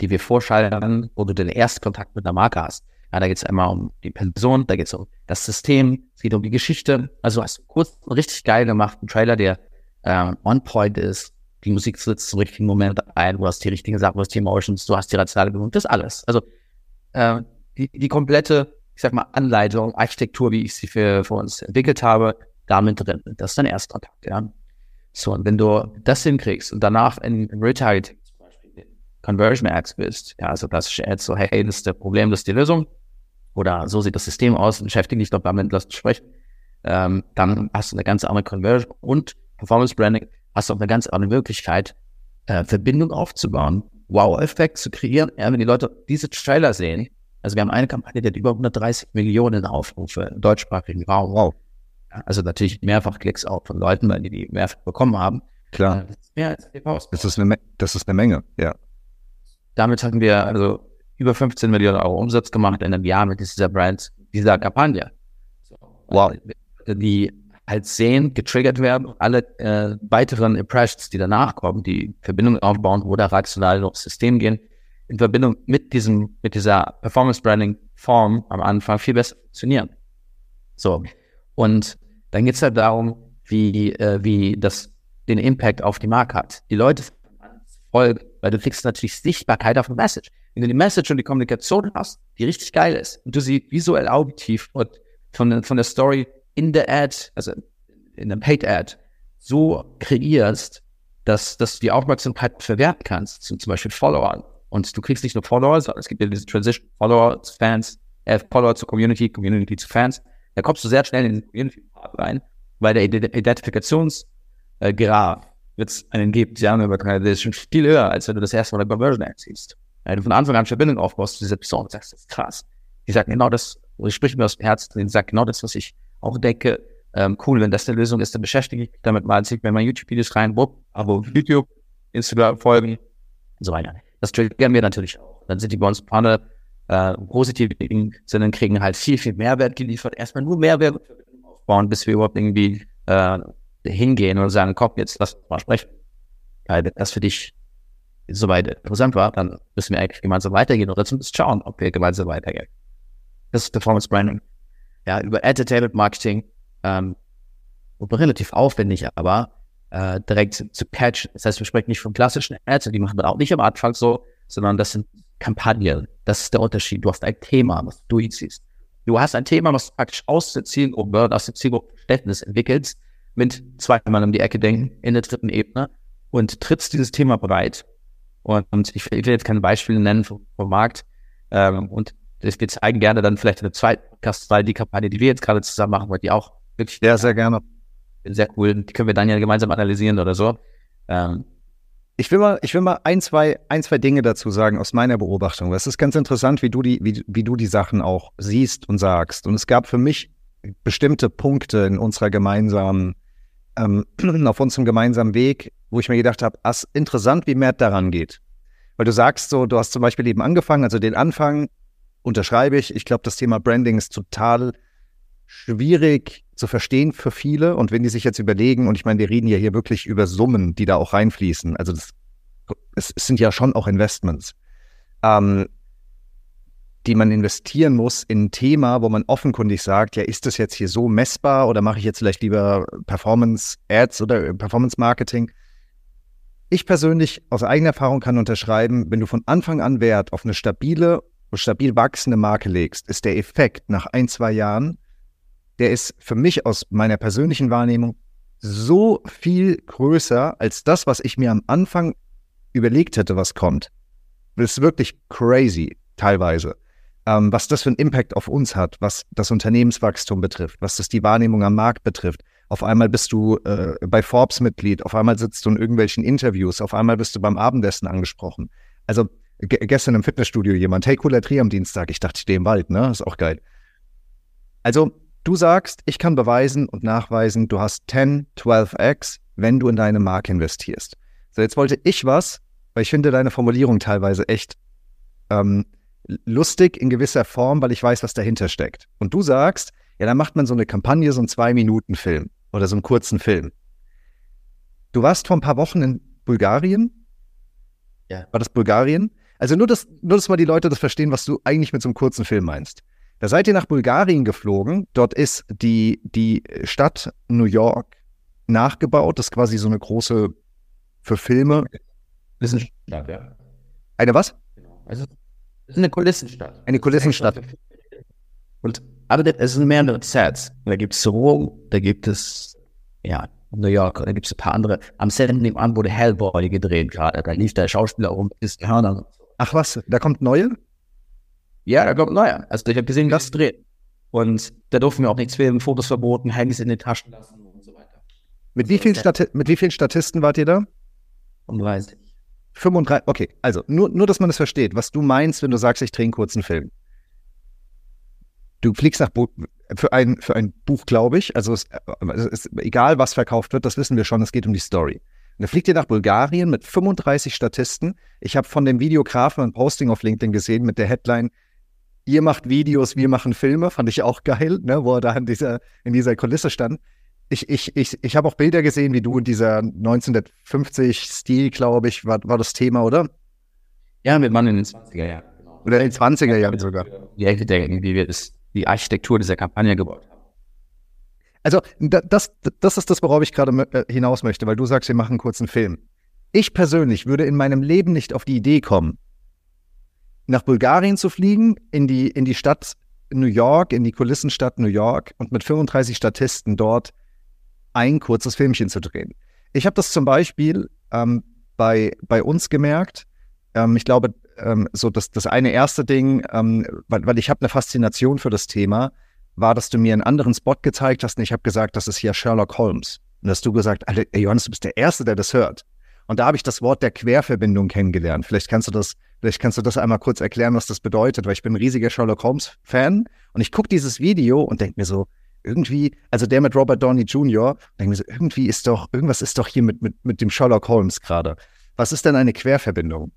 die wir vorschalten, wo du den Erstkontakt mit einer Marke hast. Ja, da geht es einmal um die Person, da geht es um das System, es geht um die Geschichte. Also hast du kurz einen richtig geil gemachten Trailer, der on-point ist. Die Musik sitzt zum richtigen Moment ein, du hast die richtigen Sachen, du hast die Emotions, du hast die rationale Begründung, das alles. Also die komplette, ich sag mal, Anleitung, Architektur, wie ich sie für uns entwickelt habe, damit drin. Das ist dein Erstkontakt, ja. So, und wenn du das hinkriegst und danach im Retargeting zum Beispiel Conversion Ads bist, ja, also klassische Ads, so, hey, das ist der Problem, das ist die Lösung, oder so sieht das System aus, beschäftige dich doch damit, lass uns sprechen, dann hast du eine ganz andere Conversion und Performance Branding, hast du auch eine ganz andere Möglichkeit, Verbindung aufzubauen, Wow-Effekt zu kreieren, wenn die Leute diese Trailer sehen. Also wir haben eine Kampagne, die hat über 130 Millionen Aufrufe im deutschsprachigen Raum. Wow. Also natürlich mehrfach Klicks auch von Leuten, weil die mehrfach bekommen haben. Klar. Das ist mehr als TV-Spot. Das ist eine Menge, ja. Damit hatten wir also über 15 Millionen Euro Umsatz gemacht in einem Jahr mit dieser Brand, dieser Kampagne. So, wow. Die halt sehen, getriggert werden und alle weiteren Impressions, die danach kommen, die Verbindungen aufbauen oder rational durchs System gehen, in Verbindung mit dieser Performance-Branding-Form am Anfang viel besser funktionieren. So. Und dann geht es halt darum, wie das den Impact auf die Marke hat. Die Leute folgen, weil du kriegst natürlich Sichtbarkeit auf eine Message. Wenn du die Message und die Kommunikation hast, die richtig geil ist und du sie visuell auditiv und von der Story in der Ad, also in der Paid-Ad, so kreierst, dass du die Aufmerksamkeit verwerten kannst, zum Beispiel Followern. Und du kriegst nicht nur Follower, sondern es gibt ja diese Transition, Follower zu Fans, Follower zu Community, Community zu Fans. Da kommst du sehr schnell in den Community-Part rein, weil der Identifikationsgrad jetzt einen gibt, ja, der ist schon viel höher, als wenn du das erste Mal eine Conversion erzielst. Wenn du von Anfang an Verbindung aufbaust zu dieser Person und sagst, das ist krass. Die sagt genau das, ich sprich mir aus dem Herzen, die sagt genau das, was ich auch denke. Cool, wenn das eine Lösung ist, dann beschäftige ich mich damit mal, ziehe ich mir meine YouTube-Videos rein, Abo YouTube, Instagram folgen und so weiter. Das triggern wir natürlich auch. Dann sind die bei uns Partner positiv im Sinne, kriegen halt viel, viel Mehrwert geliefert. Erstmal nur Mehrwert aufbauen, bis wir überhaupt irgendwie hingehen und sagen, komm, jetzt lass uns mal sprechen. Weil wenn das für dich soweit interessant war, dann müssen wir eigentlich gemeinsam weitergehen oder zumindest schauen, ob wir gemeinsam weitergehen. Das ist Performance Branding. Ja, über Entertainment Marketing, relativ aufwendig, aber direkt zu catchen. Das heißt, wir sprechen nicht von klassischen Ads, und die machen wir auch nicht am Anfang so, sondern das sind Kampagnen. Das ist der Unterschied. Du hast ein Thema, was du durchziehst. Du hast ein Thema, was du praktisch aus der Zielgruppe oder aus dem Zielgruppenverständnis entwickelst, mit zweimal um die Ecke denken, in der dritten Ebene, und trittst dieses Thema breit. Und ich will jetzt keine Beispiele nennen vom Markt. Und wir zeigen gerne dann vielleicht eine zweite Podcast, weil die Kampagne, die wir jetzt gerade zusammen machen, wollt ihr auch wirklich. Ja, sehr gerne. Sehr cool. Die können wir dann ja gemeinsam analysieren oder so. Ich will mal ein, zwei Dinge dazu sagen aus meiner Beobachtung. Es ist ganz interessant, wie du die Sachen auch siehst und sagst. Und es gab für mich bestimmte Punkte in unserer gemeinsamen, auf unserem gemeinsamen Weg, wo ich mir gedacht habe, interessant, wie Matt daran geht. Weil du sagst so, du hast zum Beispiel eben angefangen, also den Anfang unterschreibe ich. Ich glaube, das Thema Branding ist total schwierig zu verstehen für viele. Und wenn die sich jetzt überlegen, und ich meine, wir reden ja hier wirklich über Summen, die da auch reinfließen. Also es sind ja schon auch Investments, die man investieren muss in ein Thema, wo man offenkundig sagt, ja, ist das jetzt hier so messbar oder mache ich jetzt vielleicht lieber Performance-Ads oder Performance-Marketing? Ich persönlich aus eigener Erfahrung kann unterschreiben, wenn du von Anfang an Wert auf eine stabil wachsende Marke legst, ist der Effekt nach 1-2 Jahren, der ist für mich aus meiner persönlichen Wahrnehmung so viel größer als das, was ich mir am Anfang überlegt hätte, was kommt. Das ist wirklich crazy teilweise, was das für einen Impact auf uns hat, was das Unternehmenswachstum betrifft, was das die Wahrnehmung am Markt betrifft. Auf einmal bist du bei Forbes Mitglied, auf einmal sitzt du in irgendwelchen Interviews, auf einmal bist du beim Abendessen angesprochen. Also gestern im Fitnessstudio jemand, hey, cooler Dreh am Dienstag. Ich dachte, ich stehe im Wald, ne? Ist auch geil. Also du sagst, ich kann beweisen und nachweisen, du hast 10, 12x, wenn du in deine Marke investierst. So, jetzt wollte ich was, weil ich finde deine Formulierung teilweise echt lustig in gewisser Form, weil ich weiß, was dahinter steckt. Und du sagst, ja, dann macht man so eine Kampagne, so einen 2-Minuten-Film oder so einen kurzen Film. Du warst vor ein paar Wochen in Bulgarien? Ja. War das Bulgarien? Also nur, dass mal die Leute das verstehen, was du eigentlich mit so einem kurzen Film meinst. Da seid ihr nach Bulgarien geflogen. Dort ist die Stadt New York nachgebaut. Das ist quasi so eine große, für Filme, Wissenstadt, ja. Eine was? Genau. Also, es ist eine Kulissenstadt. Eine Kulissenstadt. Und aber es sind mehrere Sets. Da gibt es Rom, da gibt es ja New York, da gibt es ein paar andere. Am Set nebenan wurde Hellboy gedreht gerade. Da lief der Schauspieler rum, ist Hörner. Ach was, da kommt neue? Ja, da kommt neuer. Also ich habe gesehen, das dreht. Und da durften wir auch nichts filmen, Fotos verboten, Handys in den Taschen lassen und so weiter. Mit wie vielen Statisten wart ihr da? 35. 35, okay. Also nur, dass man das versteht, was du meinst, wenn du sagst, ich drehe einen kurzen Film. Du fliegst nach für ein Buch, glaube ich. Also es ist egal, was verkauft wird, das wissen wir schon, es geht um die Story. Und dann fliegt ihr nach Bulgarien mit 35 Statisten. Ich habe von dem Videografen ein Posting auf LinkedIn gesehen mit der Headline, ihr macht Videos, wir machen Filme. Fand ich auch geil, ne? Wo er da in dieser Kulisse stand. Ich habe auch Bilder gesehen, wie du in dieser 1950-Stil, glaube ich, war das Thema, oder? Ja, mit Mann in den 20er Jahren. Oder in den 20er Jahren sogar. Die Architektur dieser Kampagne gebaut haben. Also das ist das, worauf ich gerade hinaus möchte, weil du sagst, wir machen einen kurzen Film. Ich persönlich würde in meinem Leben nicht auf die Idee kommen, nach Bulgarien zu fliegen, in die Stadt New York, in die Kulissenstadt New York und mit 35 Statisten dort ein kurzes Filmchen zu drehen. Ich habe das zum Beispiel bei uns gemerkt. Ich glaube, so das eine erste Ding, weil ich habe eine Faszination für das Thema, war, dass du mir einen anderen Spot gezeigt hast und ich habe gesagt, das ist hier Sherlock Holmes. Und hast du gesagt, Alter, ey Johannes, du bist der Erste, der das hört. Und da habe ich das Wort der Querverbindung kennengelernt. Vielleicht kannst du das einmal kurz erklären, was das bedeutet, weil ich bin ein riesiger Sherlock Holmes-Fan und ich gucke dieses Video und denke mir so, irgendwie, also der mit Robert Downey Jr., denke mir so, irgendwie ist doch, irgendwas ist doch hier mit dem Sherlock Holmes gerade. Was ist denn eine Querverbindung?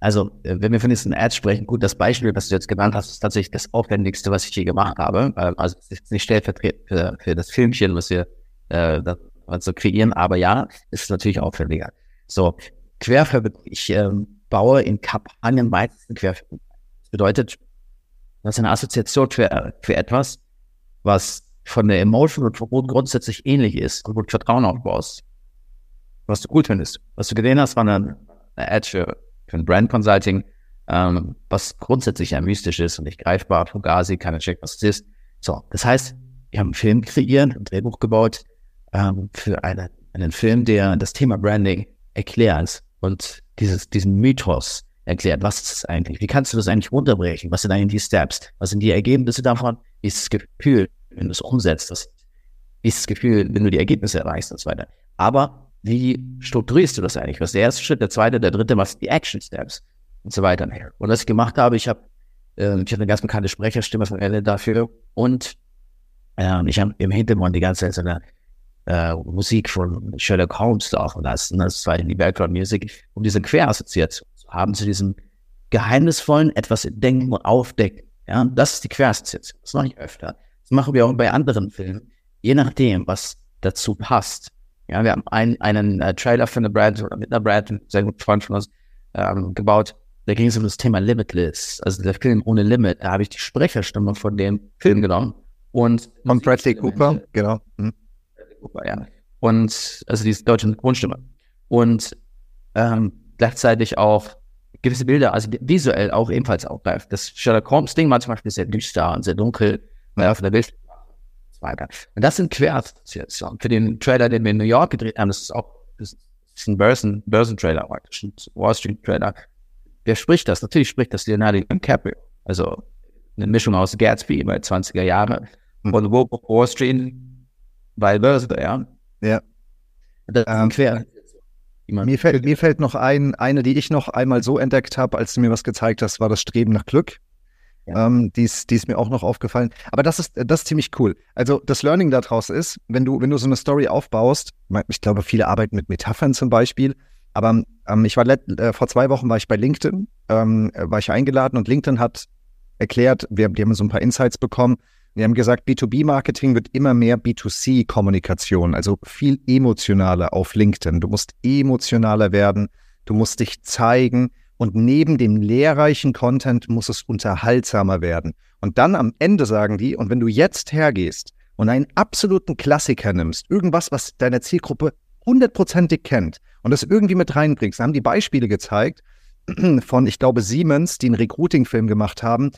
Also, wenn wir von diesen Ads sprechen, gut, das Beispiel, was du jetzt genannt hast, ist tatsächlich das Aufwendigste, was ich je gemacht habe. Also, es ist nicht stellvertretend für das Filmchen, was wir so kreieren, aber ja, ist natürlich aufwendiger. So, Querverbindung. Ich baue in Kampagnen meistens eine Querverbindung. Das bedeutet, das ist eine Assoziation für etwas, was von der Emotion und vom Grund grundsätzlich ähnlich ist und wo du Vertrauen aufbaust, was du gut findest. Was du gesehen hast, war eine Ad für ein Brand Consulting, was grundsätzlich ja mystisch ist und nicht greifbar, Fugazi, keiner checkt, was es ist. So, das heißt, wir haben einen Film kreiert, ein Drehbuch gebaut für einen Film, der das Thema Branding erklärt und diesen Mythos erklärt. Was ist das eigentlich? Wie kannst du das eigentlich runterbrechen? Was sind eigentlich die Steps? Was sind die Ergebnisse davon? Wie ist das Gefühl, wenn du es umsetzt? Wie ist das Gefühl, wenn du die Ergebnisse erreichst und so weiter? Aber wie strukturierst du das eigentlich? Was ist der erste Schritt, der zweite, der dritte, was sind die Action Steps und so weiter. Und was ich gemacht habe, ich habe eine ganz bekannte Sprecherstimme verwendet dafür und ich habe im Hintergrund die ganze Zeit so eine Musik von Sherlock Holmes laufen lassen. Das war in die Background-Musik, um diese Querassoziation zu haben zu diesem geheimnisvollen etwas Denken und Aufdecken. Ja, das ist die Querassoziation. Das mache ich öfter. Das machen wir auch bei anderen Filmen, je nachdem, was dazu passt. Ja, wir haben einen Trailer für eine Brand oder mit einer Brand, einen sehr guten Freund von uns, gebaut. Da ging es um das Thema Limitless, also der Film ohne Limit. Da habe ich die Sprecherstimme von dem Film genommen. Von Bradley Cooper, genau. Bradley Cooper, ja. Und also die deutsche Grundstimme. Und gleichzeitig auch gewisse Bilder, also visuell auch ebenfalls aufgreift. Das Sherlock Holmes Ding war zum Beispiel sehr düster und sehr dunkel, weil auf der Bild weiter. Und das sind Querassoziationen. Für den Trailer, den wir in New York gedreht haben, das ist ein Börsentrailer praktisch, ein Wall Street Trailer. Wer spricht das? Natürlich spricht das Leonardo DiCaprio. Also eine Mischung aus Gatsby bei 20er Jahre und Wall Street bei Börse, ja. Ja. Das ist quer. Mir fällt noch eine, die ich noch einmal so entdeckt habe, als du mir was gezeigt hast, war das Streben nach Glück. Ja. Die ist mir auch noch aufgefallen. Aber das ist ziemlich cool. Also das Learning daraus ist, wenn du so eine Story aufbaust, ich glaube, viele arbeiten mit Metaphern zum Beispiel, aber ich war vor 2 Wochen war ich bei LinkedIn, war ich eingeladen und LinkedIn hat erklärt, die haben so ein paar Insights bekommen, die haben gesagt, B2B-Marketing wird immer mehr B2C-Kommunikation, also viel emotionaler auf LinkedIn. Du musst emotionaler werden, du musst dich zeigen. Und neben dem lehrreichen Content muss es unterhaltsamer werden. Und dann am Ende sagen die, und wenn du jetzt hergehst und einen absoluten Klassiker nimmst, irgendwas, was deine Zielgruppe 100%ig kennt und das irgendwie mit reinbringst, dann haben die Beispiele gezeigt von, ich glaube, Siemens, die einen Recruiting-Film gemacht haben,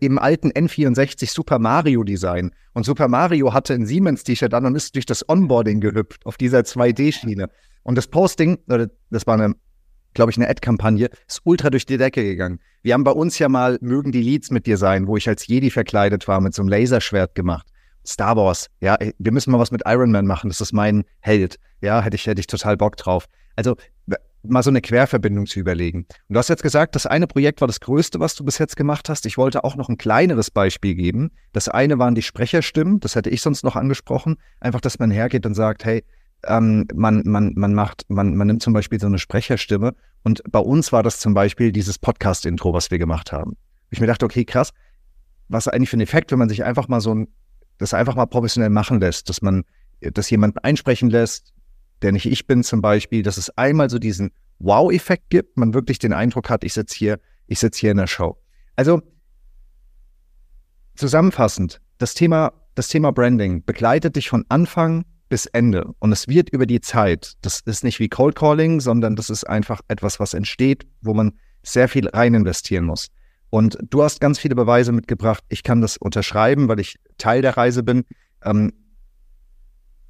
im alten N64 Super Mario Design. Und Super Mario hatte ein Siemens-T-Shirt an und ist durch das Onboarding gehüpft auf dieser 2D-Schiene. Und das Posting, das war eine Ad-Kampagne, ist ultra durch die Decke gegangen. Wir haben bei uns ja mal Mögen die Leads mit dir sein, wo ich als Jedi verkleidet war, mit so einem Laserschwert gemacht. Star Wars, ja, wir müssen mal was mit Iron Man machen, das ist mein Held. Ja, hätte ich total Bock drauf. Also mal so eine Querverbindung zu überlegen. Und du hast jetzt gesagt, das eine Projekt war das größte, was du bis jetzt gemacht hast. Ich wollte auch noch ein kleineres Beispiel geben. Das eine waren die Sprecherstimmen, das hätte ich sonst noch angesprochen. Einfach, dass man hergeht und sagt, hey, man nimmt zum Beispiel so eine Sprecherstimme und bei uns war das zum Beispiel dieses Podcast-Intro, was wir gemacht haben. Ich mir dachte, okay, krass, was eigentlich für ein Effekt, wenn man sich einfach mal das einfach mal professionell machen lässt, dass man das jemanden einsprechen lässt, der nicht ich bin zum Beispiel, dass es einmal so diesen Wow-Effekt gibt, man wirklich den Eindruck hat, ich sitze hier in der Show. Also zusammenfassend, Das Thema Branding begleitet dich von Anfang bis Ende und es wird über die Zeit, das ist nicht wie Cold Calling, sondern das ist einfach etwas, was entsteht, wo man sehr viel rein investieren muss. Und du hast ganz viele Beweise mitgebracht, ich kann das unterschreiben, weil ich Teil der Reise bin.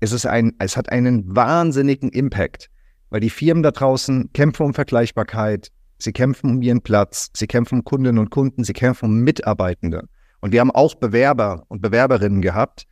Es hat einen wahnsinnigen Impact, weil die Firmen da draußen kämpfen um Vergleichbarkeit, sie kämpfen um ihren Platz, sie kämpfen um Kundinnen und Kunden, sie kämpfen um Mitarbeitende. Und wir haben auch Bewerber und Bewerberinnen gehabt,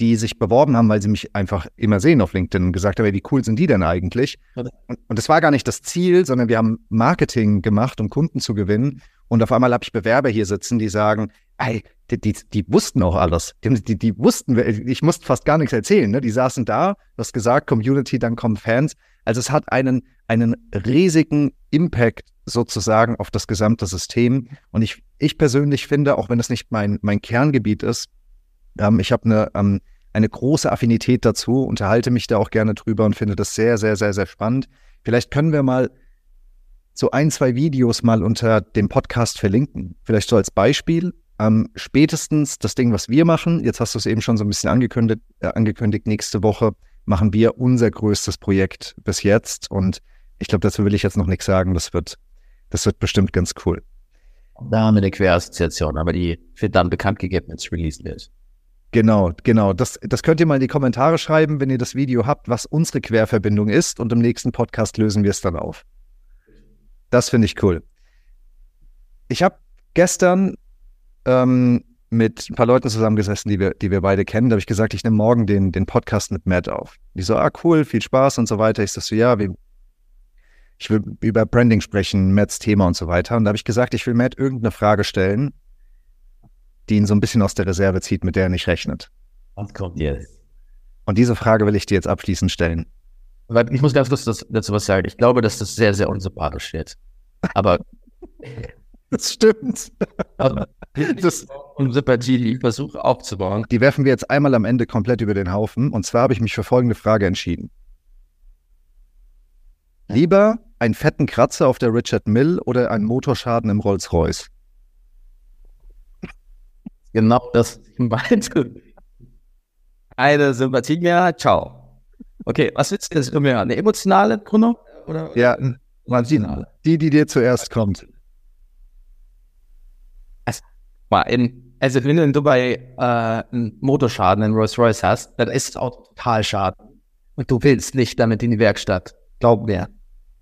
die sich beworben haben, weil sie mich einfach immer sehen auf LinkedIn und gesagt haben, wie cool sind die denn eigentlich? Und das war gar nicht das Ziel, sondern wir haben Marketing gemacht, um Kunden zu gewinnen. Und auf einmal habe ich Bewerber hier sitzen, die sagen, ey, die wussten auch alles. Die wussten, ich musste fast gar nichts erzählen. Ne? Die saßen da, du hast gesagt, Community, dann kommen Fans. Also es hat einen riesigen Impact sozusagen auf das gesamte System. Und ich persönlich finde, auch wenn es nicht mein Kerngebiet ist, ich habe eine große Affinität dazu, unterhalte mich da auch gerne drüber und finde das sehr, sehr, sehr, sehr spannend. Vielleicht können wir mal so 1, 2 Videos mal unter dem Podcast verlinken. Vielleicht so als Beispiel. Spätestens das Ding, was wir machen, jetzt hast du es eben schon so ein bisschen angekündigt, nächste Woche machen wir unser größtes Projekt bis jetzt. Und ich glaube, dazu will ich jetzt noch nichts sagen. Das wird bestimmt ganz cool. Da haben wir eine Querassoziation, aber die wird dann bekannt gegeben, wenn es released ist. Genau. Das könnt ihr mal in die Kommentare schreiben, wenn ihr das Video habt, was unsere Querverbindung ist. Und im nächsten Podcast lösen wir es dann auf. Das finde ich cool. Ich habe gestern mit ein paar Leuten zusammengesessen, die wir beide kennen. Da habe ich gesagt, ich nehme morgen den Podcast mit Matt auf. Die so, cool, viel Spaß und so weiter. Ich so, ja, ich will über Branding sprechen, Matts Thema und so weiter. Und da habe ich gesagt, ich will Matt irgendeine Frage stellen, die ihn so ein bisschen aus der Reserve zieht, mit der er nicht rechnet. Was kommt jetzt? Und diese Frage will ich dir jetzt abschließend stellen. Weil ich muss ganz kurz dazu was sagen. Ich glaube, dass das sehr, sehr unsympathisch wird. Aber das stimmt. Aber die versuche aufzubauen. Die werfen wir jetzt einmal am Ende komplett über den Haufen. Und zwar habe ich mich für folgende Frage entschieden. Lieber einen fetten Kratzer auf der Richard Mille oder einen Motorschaden im Rolls-Royce? Genau das meinte. Eine Sympathie mehr, ciao. Okay, was willst du jetzt mehr? Eine emotionale Gründung? Oder? Ja, die dir zuerst kommt. Also wenn du in Dubai einen Motorschaden in Rolls-Royce hast, dann ist es auch total Schaden. Und du willst nicht damit in die Werkstatt. Glaub mir,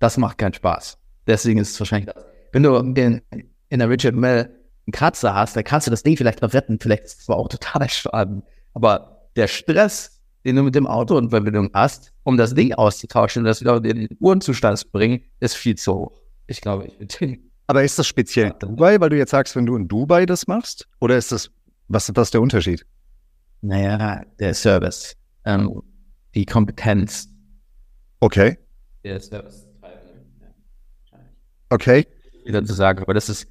das macht keinen Spaß. Deswegen ist es wahrscheinlich das. Wenn du in der Richard Mille einen Kratzer hast, dann kannst du das Ding vielleicht noch retten. Vielleicht ist es zwar auch total Schaden. Aber der Stress, den du mit dem Auto in Verbindung hast, um das Ding auszutauschen und das wieder in den Uhrenzustand zu bringen, ist viel zu hoch. Ich glaube, aber ist das speziell in Dubai, weil du jetzt sagst, wenn du in Dubai das machst? Oder ist das, was ist der Unterschied? Naja, der Service. Die Kompetenz. Okay. Der Service. Okay. Wieder zu sagen, aber das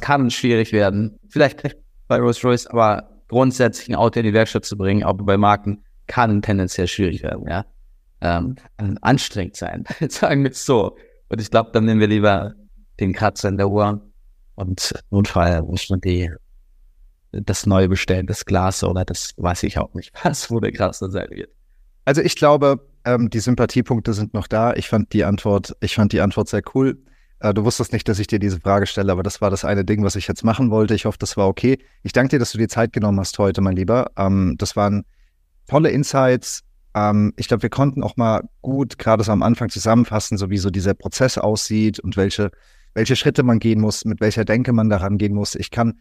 kann schwierig werden. Vielleicht nicht bei Rolls-Royce, aber grundsätzlich ein Auto in die Werkstatt zu bringen, auch bei Marken, kann tendenziell schwierig werden, ja. Anstrengend sein, sagen wir es so. Und ich glaube, dann nehmen wir lieber den Kratzer in der Uhr und Notfall muss man das neue bestellen, das Glas oder das weiß ich auch nicht, was wo der Kratzer sein wird. Also ich glaube, die Sympathiepunkte sind noch da. Ich fand die Antwort sehr cool. Du wusstest nicht, dass ich dir diese Frage stelle, aber das war das eine Ding, was ich jetzt machen wollte. Ich hoffe, das war okay. Ich danke dir, dass du dir Zeit genommen hast heute, mein Lieber. Das waren tolle Insights. Ich glaube, wir konnten auch mal gut, gerade so am Anfang, zusammenfassen, so wie so dieser Prozess aussieht und welche Schritte man gehen muss, mit welcher Denke man daran gehen muss. Ich kann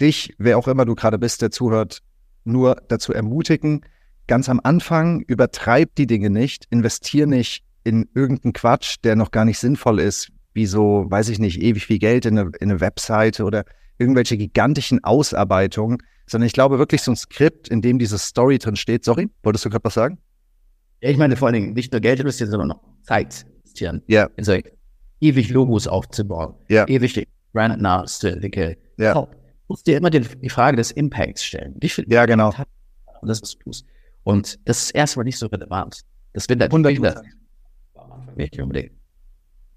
dich, wer auch immer du gerade bist, der zuhört, nur dazu ermutigen, ganz am Anfang, übertreib die Dinge nicht, investier nicht in irgendeinen Quatsch, der noch gar nicht sinnvoll ist, wie so, weiß ich nicht, ewig viel Geld in eine Webseite oder irgendwelche gigantischen Ausarbeitungen, sondern ich glaube wirklich so ein Skript, in dem diese Story drin steht. Sorry, wolltest du gerade was sagen? Ja, ich meine vor allen Dingen nicht nur Geld investieren, sondern auch Zeit investieren. Ja. In solche ewig Logos aufzubauen, ja. Ewig die Brand-Names zu entwickeln. Ja. Du musst dir immer die Frage des Impacts stellen. Ja, genau. Und das, was du tust. Und das ist erstmal nicht so relevant. Das wird dann 100%. Nicht unbedingt.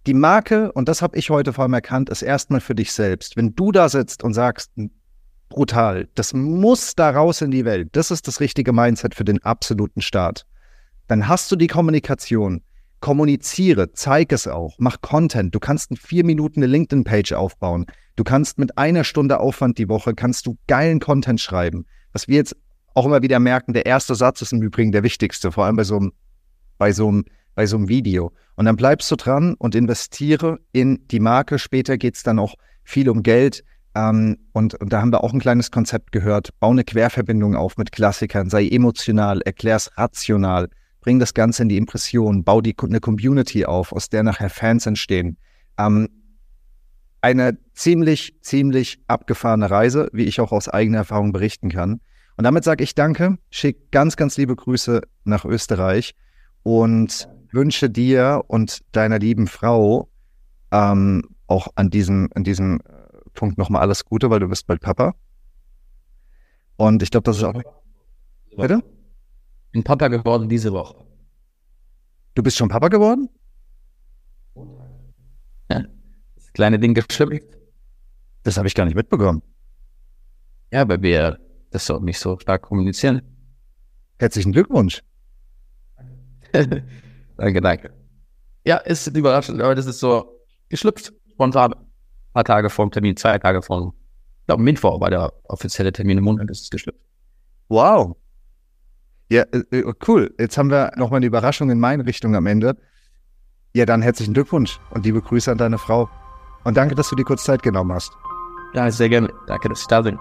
Die Marke, und das habe ich heute vor allem erkannt, ist erstmal für dich selbst. Wenn du da sitzt und sagst, brutal. Das muss da raus in die Welt. Das ist das richtige Mindset für den absoluten Start. Dann hast du die Kommunikation. Kommuniziere, zeig es auch, mach Content. Du kannst in 4 Minuten eine LinkedIn-Page aufbauen. Du kannst mit 1 Stunde Aufwand die Woche, kannst du geilen Content schreiben. Was wir jetzt auch immer wieder merken, der erste Satz ist im Übrigen der wichtigste, vor allem bei so einem Video. Und dann bleibst du dran und investiere in die Marke. Später geht es dann auch viel um Geld. Und da haben wir auch ein kleines Konzept gehört. Bau eine Querverbindung auf mit Klassikern. Sei emotional, erklär's rational. Bring das Ganze in die Impression, bau eine Community auf, aus der nachher Fans entstehen. Eine ziemlich, ziemlich abgefahrene Reise, wie ich auch aus eigener Erfahrung berichten kann. Und damit sage ich danke, schicke ganz, ganz liebe Grüße nach Österreich und wünsche dir und deiner lieben Frau auch an diesem Punkt nochmal alles Gute, weil du bist bald Papa. Und ich glaube, das ist auch... Bitte? Bin Papa geworden diese Woche. Du bist schon Papa geworden? Ja. Das kleine Ding geschlüpft. Das habe ich gar nicht mitbekommen. Ja, weil wir das so nicht so stark kommunizieren. Herzlichen Glückwunsch. Danke, danke. Ja, ist überraschend, aber das ist so geschlüpft, spontan. Ein paar Tage vor dem Termin, 2 Tage vor. Ich glaube, Mittwoch war der offizielle Termin im Montag, ist es geschlüpft. Wow. Ja, cool. Jetzt haben wir nochmal eine Überraschung in meine Richtung am Ende. Ja, dann herzlichen Glückwunsch und liebe Grüße an deine Frau. Und danke, dass du dir kurz Zeit genommen hast. Ja, sehr gerne. Danke, dass ich da bin.